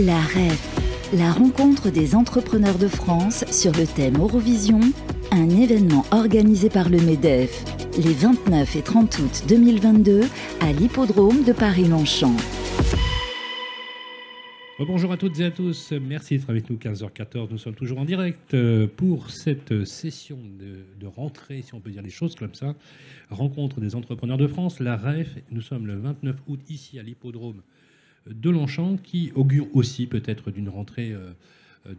La REF, la rencontre des entrepreneurs de France sur le thème Eurovision, un événement organisé par le MEDEF, les 29 et 30 août 2022 à l'Hippodrome de Paris-Longchamp. Bonjour à toutes et à tous, merci d'être avec nous, 15h14, nous sommes toujours en direct pour cette session de rentrée, si on peut dire les choses comme ça, rencontre des entrepreneurs de France, la REF, nous sommes le 29 août ici à l'hippodrome de Longchamp, qui augure aussi peut-être d'une rentrée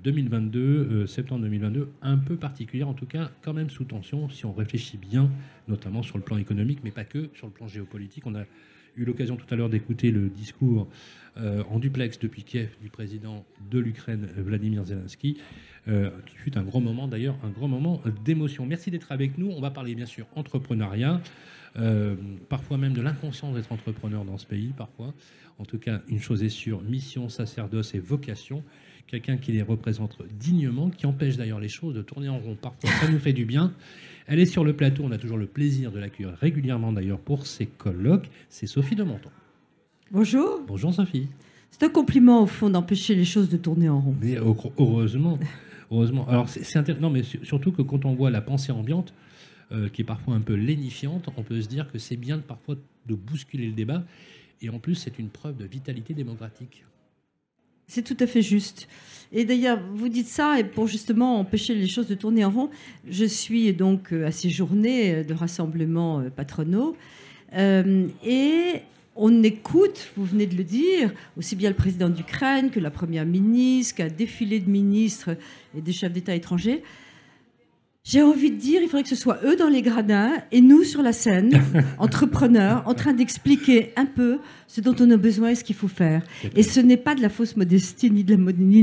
2022, septembre 2022, un peu particulière, en tout cas quand même sous tension, si on réfléchit bien, notamment sur le plan économique, mais pas que, sur le plan géopolitique, on a eu l'occasion tout à l'heure d'écouter le discours en duplex depuis Kiev du président de l'Ukraine, Vladimir Zelensky, qui fut un grand moment d'ailleurs, un grand moment d'émotion. Merci d'être avec nous. On va parler bien sûr entrepreneuriat, parfois même de l'inconscience d'être entrepreneur dans ce pays, parfois. En tout cas, une chose est sûre, mission, sacerdoce et vocation. Quelqu'un qui les représente dignement, qui empêche d'ailleurs les choses de tourner en rond. Parfois, ça nous fait du bien. Elle est sur le plateau, on a toujours le plaisir de l'accueillir régulièrement d'ailleurs pour ses colloques. C'est Sophie de Menthon. Bonjour. Bonjour Sophie. C'est un compliment au fond d'empêcher les choses de tourner en rond. Mais heureusement, heureusement. Alors c'est intéressant, mais surtout que quand on voit la pensée ambiante, qui est parfois un peu lénifiante, on peut se dire que c'est bien parfois de bousculer le débat. Et en plus, c'est une preuve de vitalité démocratique. C'est tout à fait juste. Et d'ailleurs, vous dites ça, et pour justement empêcher les choses de tourner en rond, je suis donc à ces journées de rassemblements patronaux, et on écoute, vous venez de le dire, aussi bien le président d'Ukraine que la première ministre, qu'un défilé de ministres et des chefs d'État étrangers. J'ai envie de dire, il faudrait que ce soit eux dans les gradins et nous sur la scène, entrepreneurs, en train d'expliquer un peu ce dont on a besoin et ce qu'il faut faire. Et ce n'est pas de la fausse modestie ni de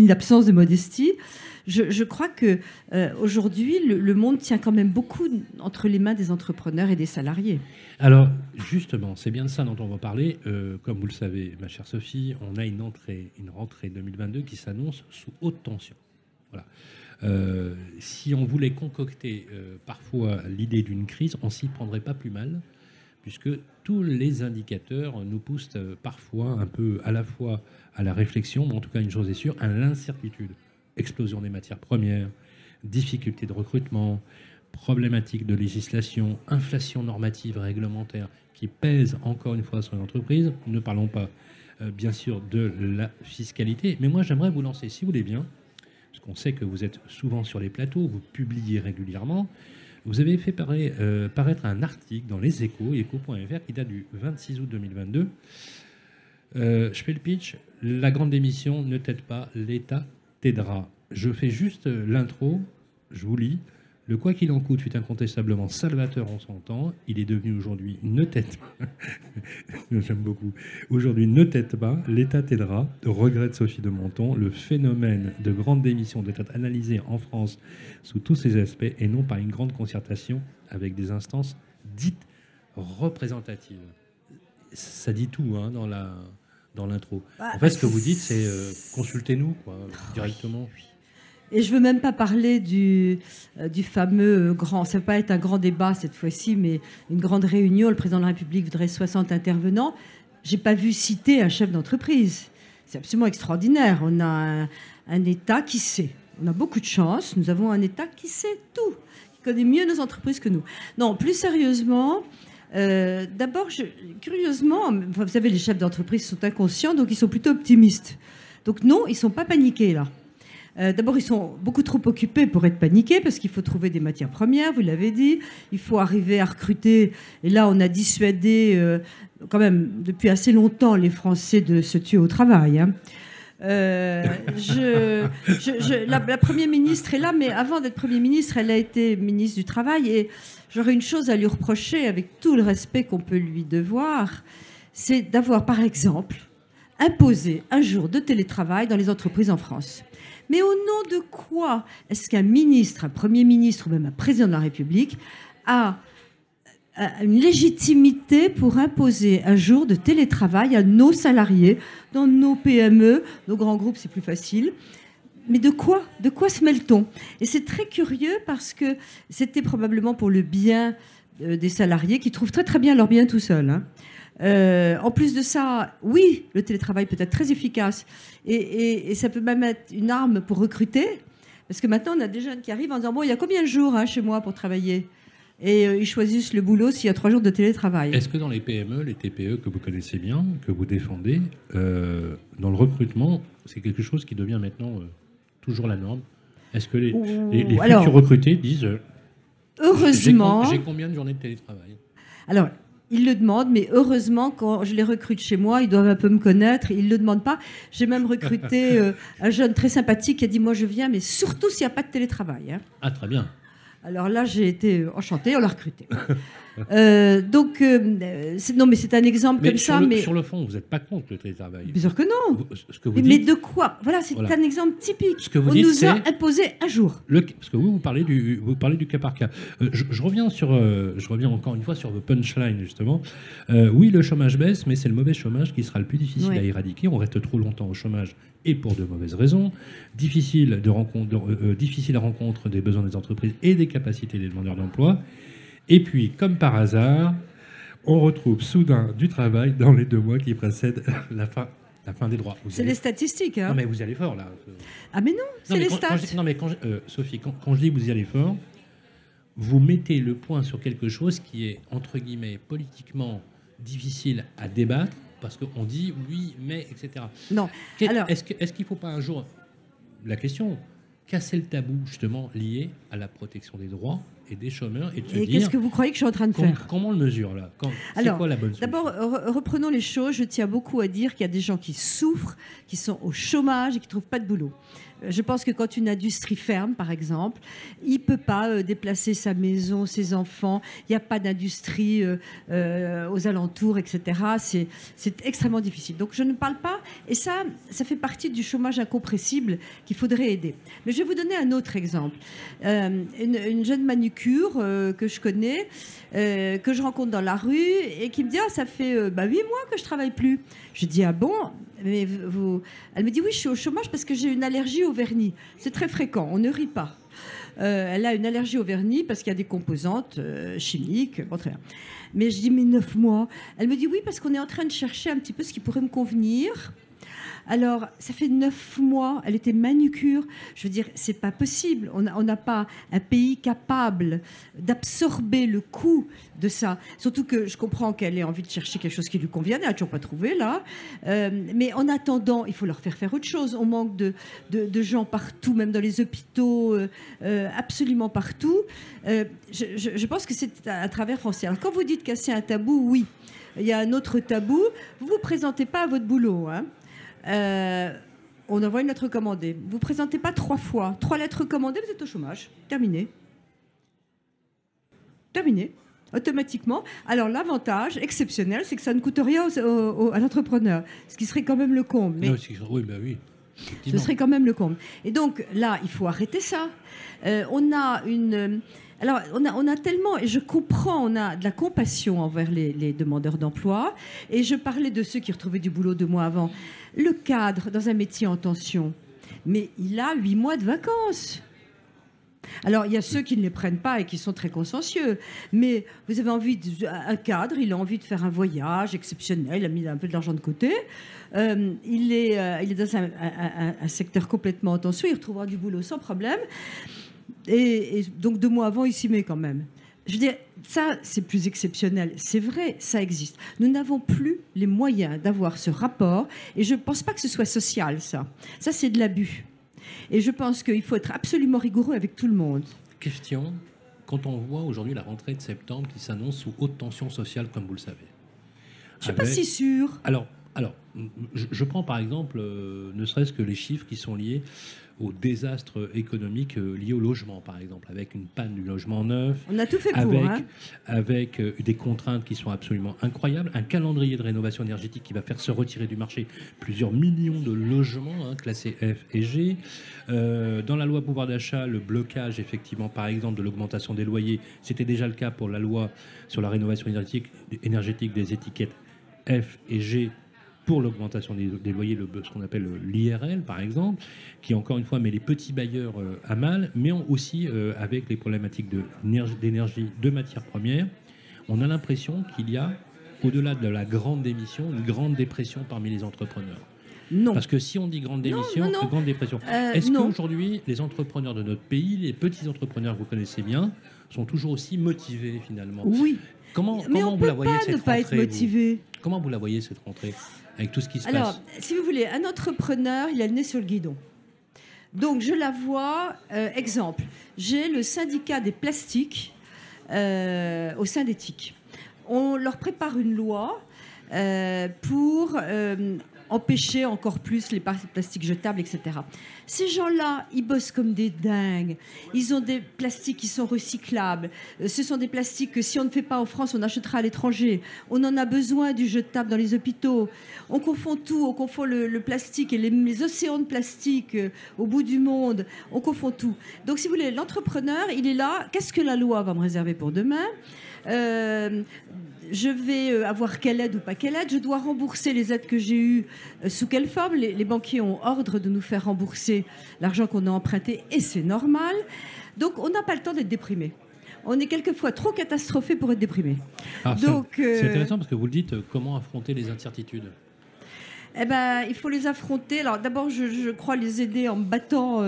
l'absence de modestie. Je crois que aujourd'hui, le monde tient quand même beaucoup entre les mains des entrepreneurs et des salariés. Alors justement, c'est bien de ça dont on va parler. Comme vous le savez, ma chère Sophie, on a une rentrée 2022 qui s'annonce sous haute tension. Voilà. Si on voulait concocter parfois l'idée d'une crise, on s'y prendrait pas plus mal, puisque tous les indicateurs nous poussent parfois un peu à la fois à la réflexion, mais en tout cas une chose est sûre, à l'incertitude. Explosion des matières premières, difficultés de recrutement, problématiques de législation, inflation normative, réglementaire qui pèse encore une fois sur l'entreprise. Ne parlons pas bien sûr de la fiscalité, mais moi j'aimerais vous lancer, si vous voulez bien, on sait que vous êtes souvent sur les plateaux, vous publiez régulièrement. Vous avez fait paraître un article dans les Échos, échos.fr, qui date du 26 août 2022. Je fais le pitch. La grande démission ne t'aide pas, l'État t'aidera. Je fais juste l'intro, je vous lis. Le quoi qu'il en coûte fut incontestablement salvateur en son temps. Il est devenu aujourd'hui ne t'aide pas. J'aime beaucoup. Aujourd'hui ne t'aide pas, l'État t'aidera. Regrette Sophie de Menthon. Le phénomène de grande démission doit être analysé en France sous tous ses aspects et non par une grande concertation avec des instances dites représentatives. Ça dit tout hein, dans l'intro. En fait, ce que vous dites, c'est consultez-nous quoi, directement. Et je ne veux même pas parler du fameux grand... Ça ne va pas être un grand débat cette fois-ci, mais une grande réunion. Le président de la République voudrait 60 intervenants. Je n'ai pas vu citer un chef d'entreprise. C'est absolument extraordinaire. On a un État qui sait. On a beaucoup de chance. Nous avons un État qui sait tout, qui connaît mieux nos entreprises que nous. Non, plus sérieusement... d'abord, curieusement, vous savez, les chefs d'entreprise sont inconscients, donc ils sont plutôt optimistes. Donc non, ils ne sont pas paniqués, là. D'abord, ils sont beaucoup trop occupés pour être paniqués parce qu'il faut trouver des matières premières, vous l'avez dit. Il faut arriver à recruter. Et là, on a dissuadé quand même depuis assez longtemps les Français de se tuer au travail. Hein. La Première ministre est là, mais avant d'être Premier ministre, elle a été ministre du Travail. Et j'aurais une chose à lui reprocher avec tout le respect qu'on peut lui devoir, c'est d'avoir, par exemple, imposé un jour de télétravail dans les entreprises en France. Mais au nom de quoi est-ce qu'un ministre, un Premier ministre ou même un président de la République a une légitimité pour imposer un jour de télétravail à nos salariés, dans nos PME, nos grands groupes, c'est plus facile. Mais de quoi se mêle-t-on ? Et c'est très curieux parce que c'était probablement pour le bien des salariés qui trouvent très très bien leur bien tout seuls. Hein. En plus de ça, oui, le télétravail peut être très efficace et ça peut même être une arme pour recruter, parce que maintenant on a des jeunes qui arrivent en disant bon, il y a combien de jours chez moi pour travailler ? Et ils choisissent le boulot s'il y a 3 jours de télétravail. Est-ce que dans les PME, les TPE que vous connaissez bien, que vous défendez, dans le recrutement, c'est quelque chose qui devient maintenant toujours la norme ? Est-ce que les futurs recrutés disent heureusement, j'ai combien de journées de télétravail ? Alors, ils le demandent, mais heureusement, quand je les recrute chez moi, ils doivent un peu me connaître, ils ne le demandent pas. J'ai même recruté un jeune très sympathique qui a dit « Moi, je viens, mais surtout s'il n'y a pas de télétravail. Hein. » Ah, très bien. Alors là, j'ai été enchantée, on l'a recruté. Non, mais c'est un exemple mais comme ça. Mais sur le fond, vous n'êtes pas contre le télétravail. Bien sûr que non. Mais de quoi ? Voilà, c'est un exemple typique. Ce que vous dites, c'est... On nous a imposé un jour. Parce que vous parlez du cas par cas. Je reviens encore une fois sur vos punchlines, justement. Oui, le chômage baisse, mais c'est le mauvais chômage qui sera le plus difficile à éradiquer. On reste trop longtemps au chômage. Et pour de mauvaises raisons, difficile à rencontre des besoins des entreprises et des capacités des demandeurs d'emploi. Et puis, comme par hasard, on retrouve soudain du travail dans les 2 mois qui précèdent la fin des droits. C'est les statistiques. Hein. Non, mais vous y allez fort, là. Ah, mais non, c'est les stats. Sophie, quand je dis vous y allez fort, vous mettez le point sur quelque chose qui est, entre guillemets, politiquement difficile à débattre, parce qu'on dit oui, mais, etc. Non. Alors, est-ce qu'il ne faut pas un jour, la question, casser le tabou justement lié à la protection des droits et des chômeurs et de se dire... Et qu'est-ce que vous croyez que je suis en train de faire ? Comment on le mesure là ? C'est quoi la bonne solution ? D'abord, reprenons les choses. Je tiens beaucoup à dire qu'il y a des gens qui souffrent, qui sont au chômage et qui ne trouvent pas de boulot. Je pense que quand une industrie ferme, par exemple, il ne peut pas déplacer sa maison, ses enfants. Il n'y a pas d'industrie aux alentours, etc. C'est extrêmement difficile. Donc, je ne parle pas. Et ça fait partie du chômage incompressible qu'il faudrait aider. Mais je vais vous donner un autre exemple. Une jeune manucure que je connais, que je rencontre dans la rue, et qui me dit « Ah, ça fait 8 mois que je ne travaille plus ». Je dis « Ah bon ?» Mais elle me dit « Oui, je suis au chômage parce que j'ai une allergie au vernis. » C'est très fréquent, on ne rit pas. Elle a une allergie au vernis parce qu'il y a des composantes chimiques. Bon, très bien. Mais je dis « Mais 9 mois ?» Elle me dit « Oui, parce qu'on est en train de chercher un petit peu ce qui pourrait me convenir. » Alors, ça fait 9 mois, elle était manucure. Je veux dire, c'est pas possible. On n'a pas un pays capable d'absorber le coût de ça. Surtout que je comprends qu'elle ait envie de chercher quelque chose qui lui convienne. Elle n'a toujours pas trouvé, là. Mais en attendant, il faut leur faire autre chose. On manque de gens partout, même dans les hôpitaux, absolument partout. Je pense que c'est à travers français. Alors, quand vous dites casser un tabou, oui. Il y a un autre tabou. Vous ne vous présentez pas à votre boulot, hein. On envoie une lettre recommandée. Vous ne présentez pas 3 fois. 3 lettres recommandées, vous êtes au chômage. Terminé. Terminé. Automatiquement. Alors, l'avantage exceptionnel, c'est que ça ne coûte rien à l'entrepreneur. Ce qui serait quand même le comble. Mais... Oui, ben oui. Ce serait quand même le comble. Et donc, là, il faut arrêter ça. Alors, on a tellement, et je comprends, on a de la compassion envers les demandeurs d'emploi. Et je parlais de ceux qui retrouvaient du boulot 2 mois avant. Le cadre dans un métier en tension, mais il a 8 mois de vacances. Alors, il y a ceux qui ne les prennent pas et qui sont très consciencieux. Mais vous avez envie d'un cadre, il a envie de faire un voyage exceptionnel, il a mis un peu de l'argent de côté. Il est dans un secteur complètement en tension, il retrouvera du boulot sans problème. Et donc 2 mois avant, il s'y met quand même. Je veux dire, ça, c'est plus exceptionnel. C'est vrai, ça existe. Nous n'avons plus les moyens d'avoir ce rapport. Et je ne pense pas que ce soit social, ça. Ça, c'est de l'abus. Et je pense qu'il faut être absolument rigoureux avec tout le monde. Question. Quand on voit aujourd'hui la rentrée de septembre qui s'annonce sous haute tension sociale, comme vous le savez. Je ne suis pas si sûre. Alors, je prends par exemple, ne serait-ce que les chiffres qui sont liés au désastre économique lié au logement, par exemple, avec une panne du logement neuf. On a tout fait pour, hein. Avec des contraintes qui sont absolument incroyables, un calendrier de rénovation énergétique qui va faire se retirer du marché plusieurs millions de logements, hein, classés F et G. Dans la loi pouvoir d'achat, le blocage, effectivement, par exemple, de l'augmentation des loyers, c'était déjà le cas pour la loi sur la rénovation énergétique des étiquettes F et G, pour l'augmentation des loyers, ce qu'on appelle l'IRL, par exemple, qui, encore une fois, met les petits bailleurs à mal, mais aussi, avec les problématiques d'énergie, de matières premières, on a l'impression qu'il y a au-delà de la grande démission, une grande dépression parmi les entrepreneurs. Non. Parce que si on dit grande démission, non. grande dépression. Est-ce qu'aujourd'hui, les entrepreneurs de notre pays, les petits entrepreneurs que vous connaissez bien, sont toujours aussi motivés finalement? Oui. Mais on ne peut pas ne pas être motivé. Comment vous la voyez cette rentrée, avec tout ce qui se passe? Alors, si vous voulez, un entrepreneur, il a le nez sur le guidon. Donc, je la vois, exemple, j'ai le syndicat des plastiques au sein d'Ethic. On leur prépare une loi pour empêcher encore plus les plastiques jetables, etc. Ces gens-là, ils bossent comme des dingues. Ils ont des plastiques qui sont recyclables. Ce sont des plastiques que si on ne fait pas en France, on achètera à l'étranger. On en a besoin du jetable dans les hôpitaux. On confond tout. On confond le plastique et les océans de plastique au bout du monde. On confond tout. Donc, si vous voulez, l'entrepreneur, il est là. Qu'est-ce que la loi va me réserver pour demain ? Je vais avoir quelle aide ou pas quelle aide, je dois rembourser les aides que j'ai eues, sous quelle forme, les banquiers ont ordre de nous faire rembourser l'argent qu'on a emprunté et c'est normal, donc on n'a pas le temps d'être déprimé. On est quelquefois trop catastrophé pour être déprimé. C'est intéressant parce que vous le dites, comment affronter les incertitudes? Eh ben, il faut les affronter. Alors, d'abord, je crois les aider en me battant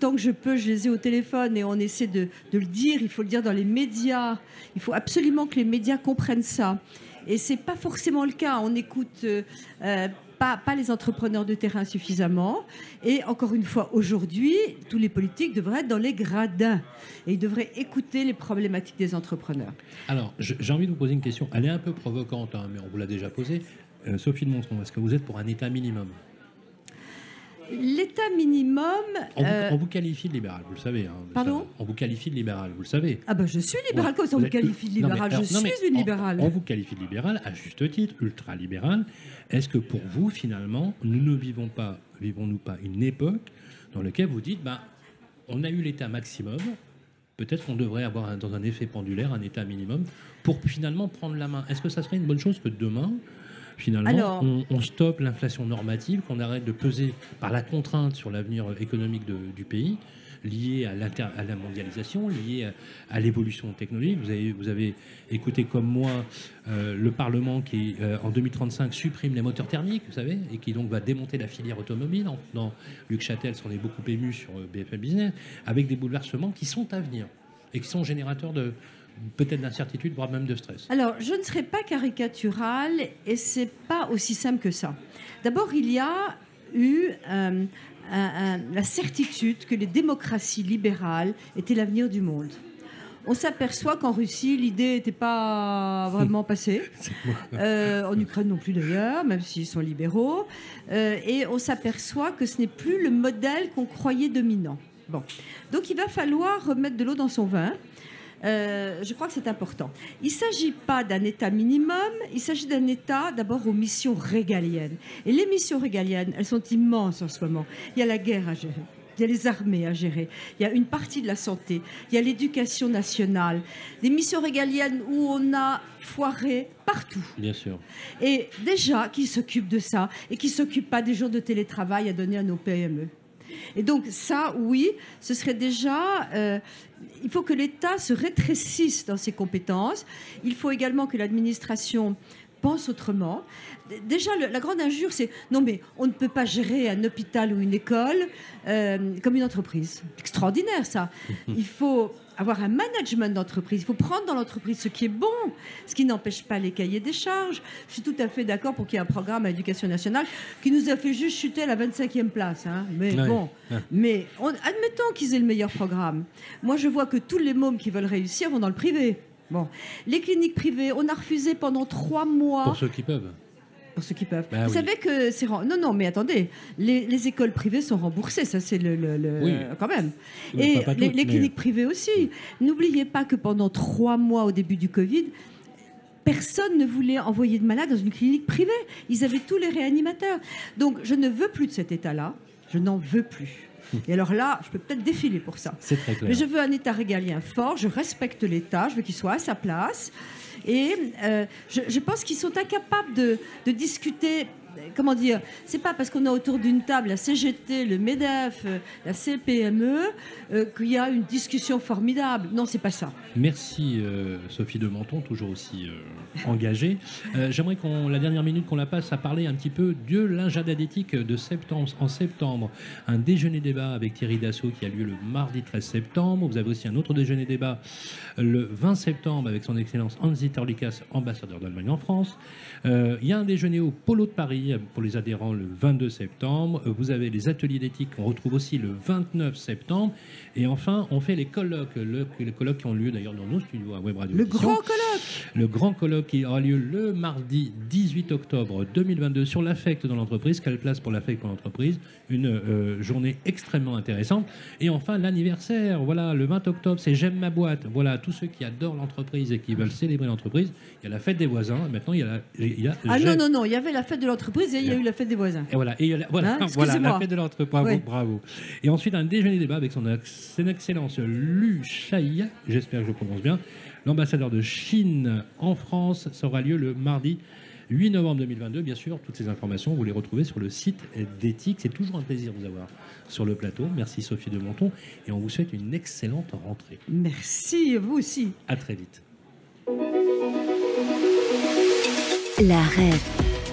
tant que je peux. Je les ai au téléphone et on essaie de le dire. Il faut le dire dans les médias. Il faut absolument que les médias comprennent ça. Et c'est pas forcément le cas. On écoute pas les entrepreneurs de terrain suffisamment. Et encore une fois, aujourd'hui, tous les politiques devraient être dans les gradins. Et ils devraient écouter les problématiques des entrepreneurs. Alors, j'ai envie de vous poser une question. Elle est un peu provocante, hein, mais on vous l'a déjà posée. Sophie de Menthon, est-ce que vous êtes pour un État minimum? L'État minimum... On vous qualifie de libéral, vous le savez. Hein, pardon? On vous qualifie de libéral, vous le savez. Ah ben je suis libéral, ouais. Comme ça on vous qualifie de libéral. Je suis une libérale. On vous qualifie de libéral, à juste titre, ultra-libéral. Est-ce que pour vous, finalement, nous ne vivons-nous pas une époque dans laquelle vous dites, on a eu l'État maximum, peut-être qu'on devrait avoir, dans un effet pendulaire, un État minimum, pour finalement prendre la main. Est-ce que ça serait une bonne chose que demain... Finalement, alors, on stoppe l'inflation normative, qu'on arrête de peser par la contrainte sur l'avenir économique du pays, liée à la mondialisation, liée à l'évolution technologique. Vous avez écouté comme moi le Parlement qui, en 2035, supprime les moteurs thermiques, vous savez, et qui donc va démonter la filière automobile. Luc Chatel s'en est beaucoup ému sur BFM Business, avec des bouleversements qui sont à venir et qui sont générateurs de... peut-être d'incertitude, voire même de stress. Alors, je ne serai pas caricaturale et c'est pas aussi simple que ça. D'abord, il y a eu la certitude que les démocraties libérales étaient l'avenir du monde. On s'aperçoit qu'en Russie, l'idée n'était pas vraiment passée. En Ukraine non plus d'ailleurs, même s'ils sont libéraux. Et on s'aperçoit que ce n'est plus le modèle qu'on croyait dominant. Bon. Donc, il va falloir remettre de l'eau dans son vin. Je crois que c'est important. Il ne s'agit pas d'un État minimum, il s'agit d'un État d'abord aux missions régaliennes. Et les missions régaliennes, elles sont immenses en ce moment. Il y a la guerre à gérer, il y a les armées à gérer, il y a une partie de la santé, il y a l'éducation nationale. Des missions régaliennes où on a foiré partout. Bien sûr. Et déjà, qui s'occupe de ça et qui ne s'occupe pas des jours de télétravail à donner à nos PME. Et donc ça, oui, ce serait déjà... il faut que l'État se rétrécisse dans ses compétences. Il faut également que l'administration pense autrement. Déjà, la grande injure, c'est « Non, mais on ne peut pas gérer un hôpital ou une école comme une entreprise. » C'est extraordinaire, ça. Il faut avoir un management d'entreprise. Il faut prendre dans l'entreprise ce qui est bon, ce qui n'empêche pas les cahiers des charges. Je suis tout à fait d'accord pour qu'il y ait un programme à l'éducation nationale qui nous a fait juste chuter à la 25e place. Hein. Mais ouais. Bon, ouais. Mais admettons qu'ils aient le meilleur programme. Moi, je vois que tous les mômes qui veulent réussir vont dans le privé. Bon. Les cliniques privées, on a refusé pendant 3 mois... Pour ceux qui peuvent. Bah, vous savez que c'est... Non, mais attendez, les écoles privées sont remboursées, ça c'est le... Oui. Quand même. Et les cliniques privées aussi. Oui. N'oubliez pas que pendant 3 mois au début du Covid, personne ne voulait envoyer de malades dans une clinique privée. Ils avaient tous les réanimateurs. Donc je ne veux plus de cet état-là, je n'en veux plus. Et alors là, je peux peut-être défiler pour ça. C'est très clair. Mais je veux un État régalien fort, je respecte l'État, je veux qu'il soit à sa place. Et je pense qu'ils sont incapables de discuter comment dire, c'est pas parce qu'on a autour d'une table la CGT, le MEDEF, la CPME qu'il y a une discussion formidable. Non, c'est pas ça. Merci Sophie de Menthon, toujours aussi engagée. J'aimerais qu'on, la dernière minute qu'on la passe à parler un petit peu de l'agenda d'éthique de septembre. En septembre, un déjeuner-débat avec Thierry Dassault qui a lieu le mardi 13 septembre. Vous avez aussi un autre déjeuner-débat le 20 septembre avec son excellence Hans-Dieter Lucas, ambassadeur d'Allemagne en France. Il y a un déjeuner au Polo de Paris pour les adhérents le 22 septembre. Vous avez les ateliers d'éthique qu'on retrouve aussi le 29 septembre. Et enfin, on fait les colloques. Les colloques qui ont lieu d'ailleurs dans nos studios à Web Radio. Le grand colloque. Le grand colloque qui aura lieu le mardi 18 octobre 2022 sur l'affect dans l'entreprise. Quelle place pour l'affect dans l'entreprise ? Une journée extrêmement intéressante. Et enfin, l'anniversaire. Voilà, le 20 octobre, c'est J'aime ma boîte. Voilà, tous ceux qui adorent l'entreprise et qui veulent célébrer l'entreprise. Il y a la fête des voisins. Maintenant, il y a la... Il y avait la fête de l'entreprise et il y a eu la fête des voisins. Et voilà, la fête de l'entreprise. Bravo, oui. Bravo. Et ensuite, un déjeuner-débat avec son excellence Lu Chaï, j'espère que je prononce bien, l'ambassadeur de Chine en France. Ça aura lieu le mardi 8 novembre 2022. Bien sûr, toutes ces informations, vous les retrouvez sur le site d'Ethic. C'est toujours un plaisir de vous avoir sur le plateau. Merci Sophie de Menthon et on vous souhaite une excellente rentrée. Merci, vous aussi. À très vite. La REF,